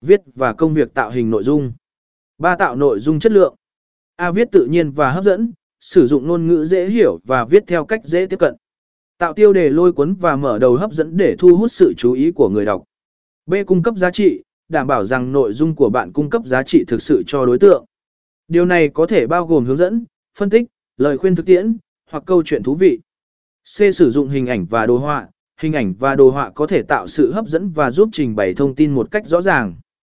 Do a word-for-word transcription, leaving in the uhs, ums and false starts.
Viết và công việc tạo hình nội dung. ba. Tạo nội dung chất lượng. A. Viết tự nhiên và hấp dẫn, sử dụng ngôn ngữ dễ hiểu và viết theo cách dễ tiếp cận. Tạo tiêu đề lôi cuốn và mở đầu hấp dẫn để thu hút sự chú ý của người đọc. B. Cung cấp giá trị, đảm bảo rằng nội dung của bạn cung cấp giá trị thực sự cho đối tượng. Điều này có thể bao gồm hướng dẫn, phân tích, lời khuyên thực tiễn, hoặc câu chuyện thú vị. C. Sử dụng hình ảnh và đồ họa. Hình ảnh và đồ họa có thể tạo sự hấp dẫn và giúp trình bày thông tin một cách rõ ràng.